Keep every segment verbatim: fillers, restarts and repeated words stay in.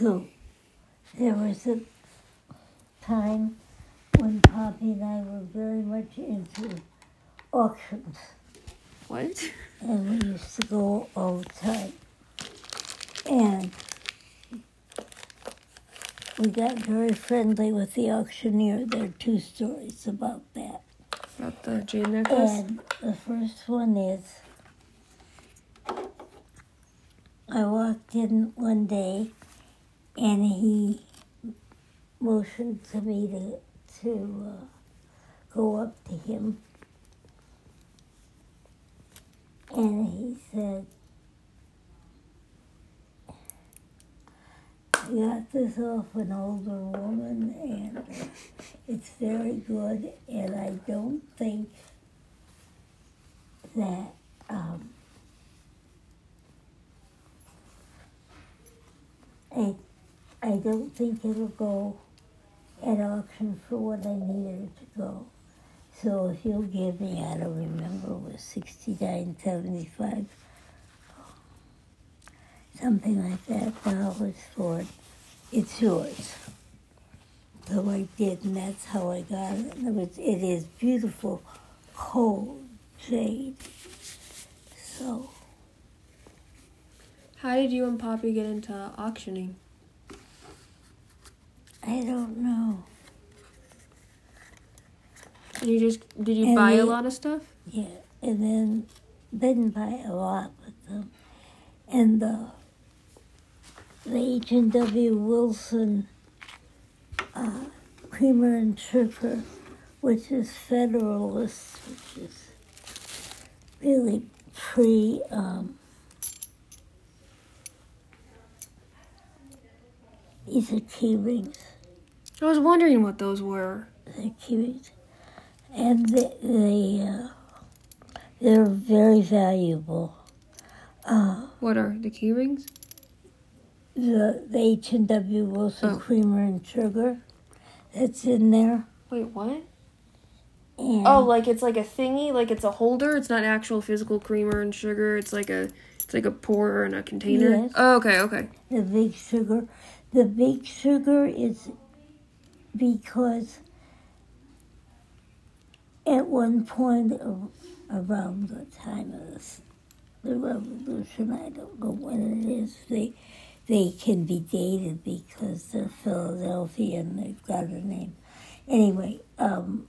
soup. There was a time when Poppy and I were very much into auctions. What? And we used to go all the time. And we got very friendly with the auctioneer. There are two stories about that. About the Jane necklace? And the first one is, I walked in one day and he motioned to me to, to uh, go up to him. And he said, I got this off an older woman, and it's very good, and I don't think that um, I I don't think it'll go at auction for what I needed it to go. So if you'll give me, I don't remember, it was sixty-nine seventy-five. Something like that, dollars for it. It's yours. So I did, and that's how I got it. It, was, it is beautiful, cold jade. So. How did you and Poppy get into auctioning? I don't know. You just did you and buy then, a lot of stuff? Yeah, and then didn't buy a lot with them, and the. The H and W Wilson uh, creamer and sugar, which is Federalist, which is really pre um, these are key rings. I was wondering what those were. They're key rings, and they, they uh, they're very valuable. Uh, what are the key rings? The, the H and W Wilson oh. creamer and sugar that's in there. Wait, what? And oh, like it's like a thingy, like it's a holder. It's not actual physical creamer and sugar. It's like a, it's like a pourer and a container. Yes. Oh, okay, okay. The big sugar, the big sugar is because at one point around the time of this, the revolution, I don't know when it is. They. They can be dated because they're Philadelphia and they've got a name. Anyway, um,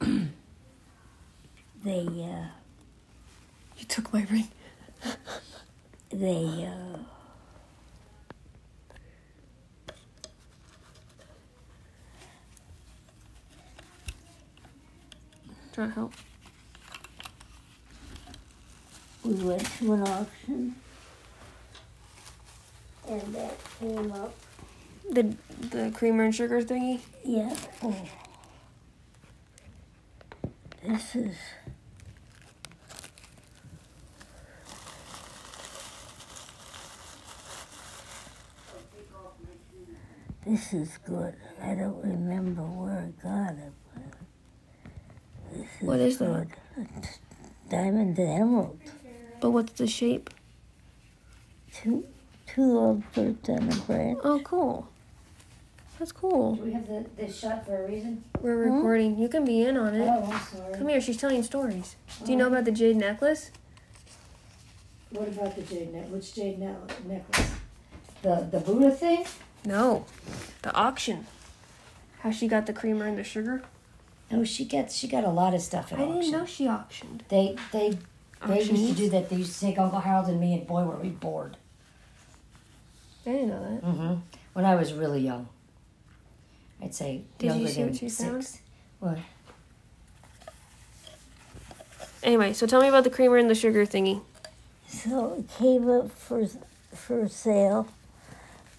they, uh... You took my ring. They, uh... Do you want help? We went to an auction. And that came up. The the creamer and sugar thingy? Yeah. Oh. This is... This is good. I don't remember where I got it, but... This is what is good. That? Diamond and emerald. But what's the shape? Two... Two little birds on a branch. Oh, cool. That's cool. Do we have the, this shot for a reason? We're recording. Hmm? You can be in on it. Oh, I'm sorry. Come here. She's telling stories. Oh. Do you know about the jade necklace? What about the jade necklace? Which jade ne- necklace? The the Buddha thing? No. The auction. How she got the creamer and the sugar? No, she gets she got a lot of stuff at I auction. I didn't know she auctioned. They they they Auctions? used to do that. They used to take Uncle Harold and me, and boy, were we bored. I didn't know that. Mm-hmm. When I was really young. I'd say Did younger you see than what you six. Found? What? Anyway, so tell me about the creamer and the sugar thingy. So it came up for for sale,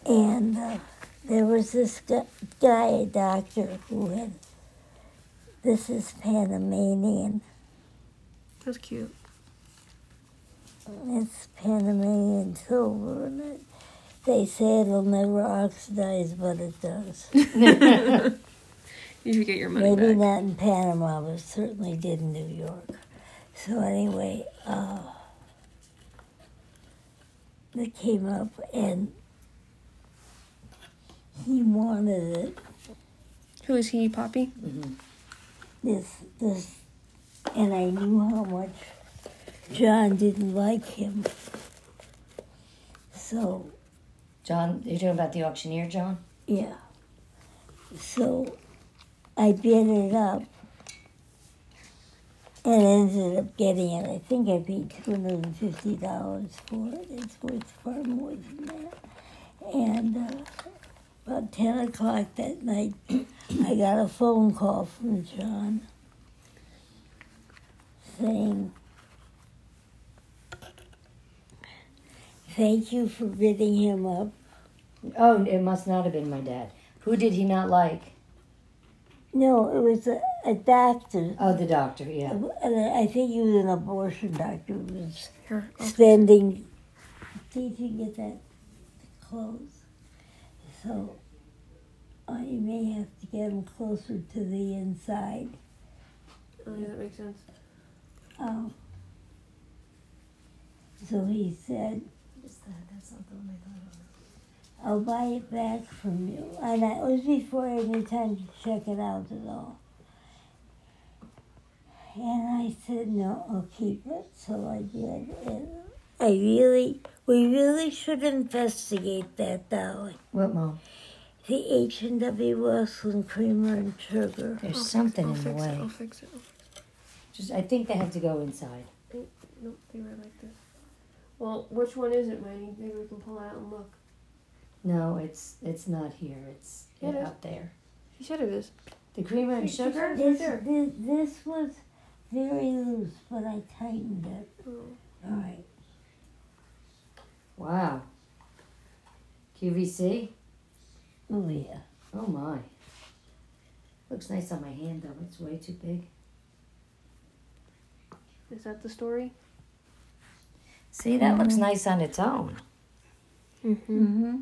and uh, there was this guy, a doctor, who had, this is Panamanian. That's cute. It's Panamanian silver, and it They say it'll never oxidize, but it does. You should get your money Maybe back. Maybe not in Panama, but certainly did in New York. So anyway, uh, they came up, and He wanted it. Who is he, Poppy? Mm-hmm. This, this, and I knew how much John didn't like him. So. John, you're talking about the auctioneer, John? Yeah. So I bid it up and ended up getting it. I think I paid two hundred fifty dollars for it. It's worth far more than that. And uh, about ten o'clock that night, I got a phone call from John saying, "Thank you for bidding him up." Oh, it must not have been my dad. Who did he not like? No, it was a, a doctor. Oh, the doctor, yeah. I think he was an abortion doctor who was Her. standing. See if you get that close. So I may have to get him closer to the inside. Oh, yeah, that makes sense. Um, so he said, "Is that? That's not the one I thought of. I'll buy it back from you." And it was before I had time to check it out at all. And I said, "No, I'll keep it." So I did. And I really, we really should investigate that, darling. What, Mom? The H and W Wilson creamer and sugar. There's I'll something fix, in the way. It, I'll fix it. I'll fix it. Just, I think they have to go inside. They, nope, they were like this. Well, which one is it, Manny? Maybe we can pull out and look. No, it's it's not here. It's yeah, it out there. She said it is. The creamer and sugar? This, this, this was very loose, but I tightened it. Oh. All right. Wow. Q V C? Oh, yeah. Oh, my. Looks nice on my hand, though. It's way too big. Is that the story? See, that mm-hmm. looks nice on its own. Mm-hmm. Mm-hmm.